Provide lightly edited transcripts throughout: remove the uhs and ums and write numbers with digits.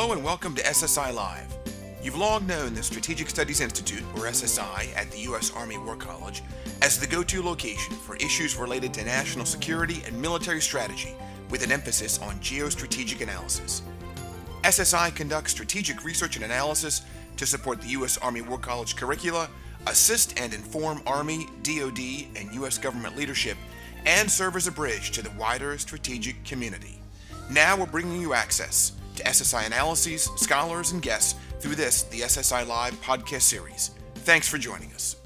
Hello and welcome to SSI Live. You've long known the Strategic Studies Institute, or SSI, at the U.S. Army War College as the go-to location for issues related to national security and military strategy, with an emphasis on geostrategic analysis. SSI conducts strategic research and analysis to support the U.S. Army War College curricula, assist and inform Army, DoD, and U.S. government leadership, and serve as a bridge to the wider strategic community. Now we're bringing you access to SSI analyses, scholars, and guests through this, the SSI Live podcast series. Thanks for joining us.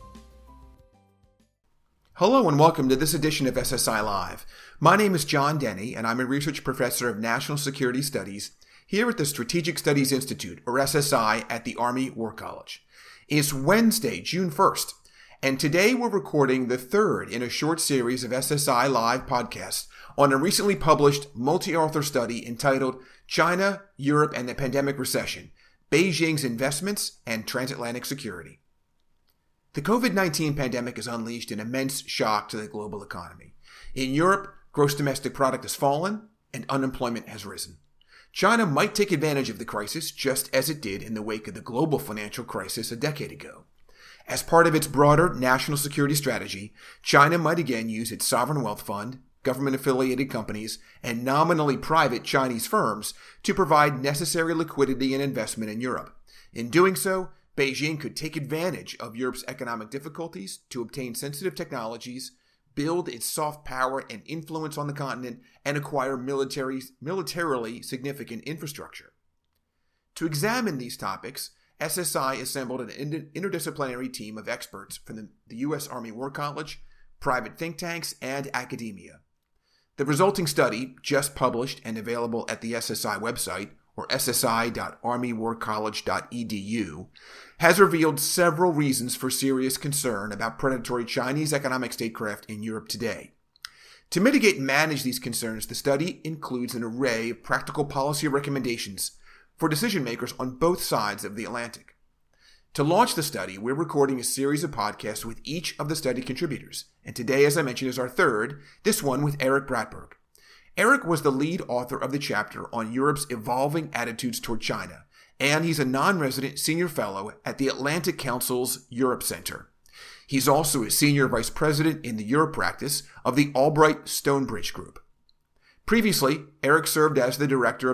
Hello and welcome to this edition of SSI Live. My name is John Deni, and I'm a research professor of National Security Studies here at the Strategic Studies Institute, or SSI, at the Army War College. It's Wednesday, June 1st, and today we're recording the third in a short series of SSI Live podcasts on a recently published multi-author study entitled China, Europe, and the Pandemic Recession, Beijing's Investments and Transatlantic Security. The COVID-19 pandemic has unleashed an immense shock to the global economy. In Europe, gross domestic product has fallen and unemployment has risen. China might take advantage of the crisis just as it did in the wake of the global financial crisis a decade ago. As part of its broader national security strategy, China might again use its sovereign wealth fund, government-affiliated companies, and nominally private Chinese firms to provide necessary liquidity and investment in Europe. In doing so, Beijing could take advantage of Europe's economic difficulties to obtain sensitive technologies, build its soft power and influence on the continent, and acquire militarily significant infrastructure. To examine these topics, SSI assembled an interdisciplinary team of experts from the U.S. Army War College, private think tanks, and academia. The resulting study, just published and available at the SSI website, or ssi.armywarcollege.edu, has revealed several reasons for serious concern about predatory Chinese economic statecraft in Europe today. To mitigate and manage these concerns, the study includes an array of practical policy recommendations for decision makers on both sides of the Atlantic. To launch the study, we're recording a series of podcasts with each of the study contributors, and today, as I mentioned, is our third, this one with Eric Brattberg. Eric was the lead author of the chapter on Europe's evolving attitudes toward China, and he's a non-resident senior fellow at the Atlantic Council's Europe Center. He's also a senior vice president in the Europe practice of the Albright Stonebridge Group. Previously, Eric served as the director of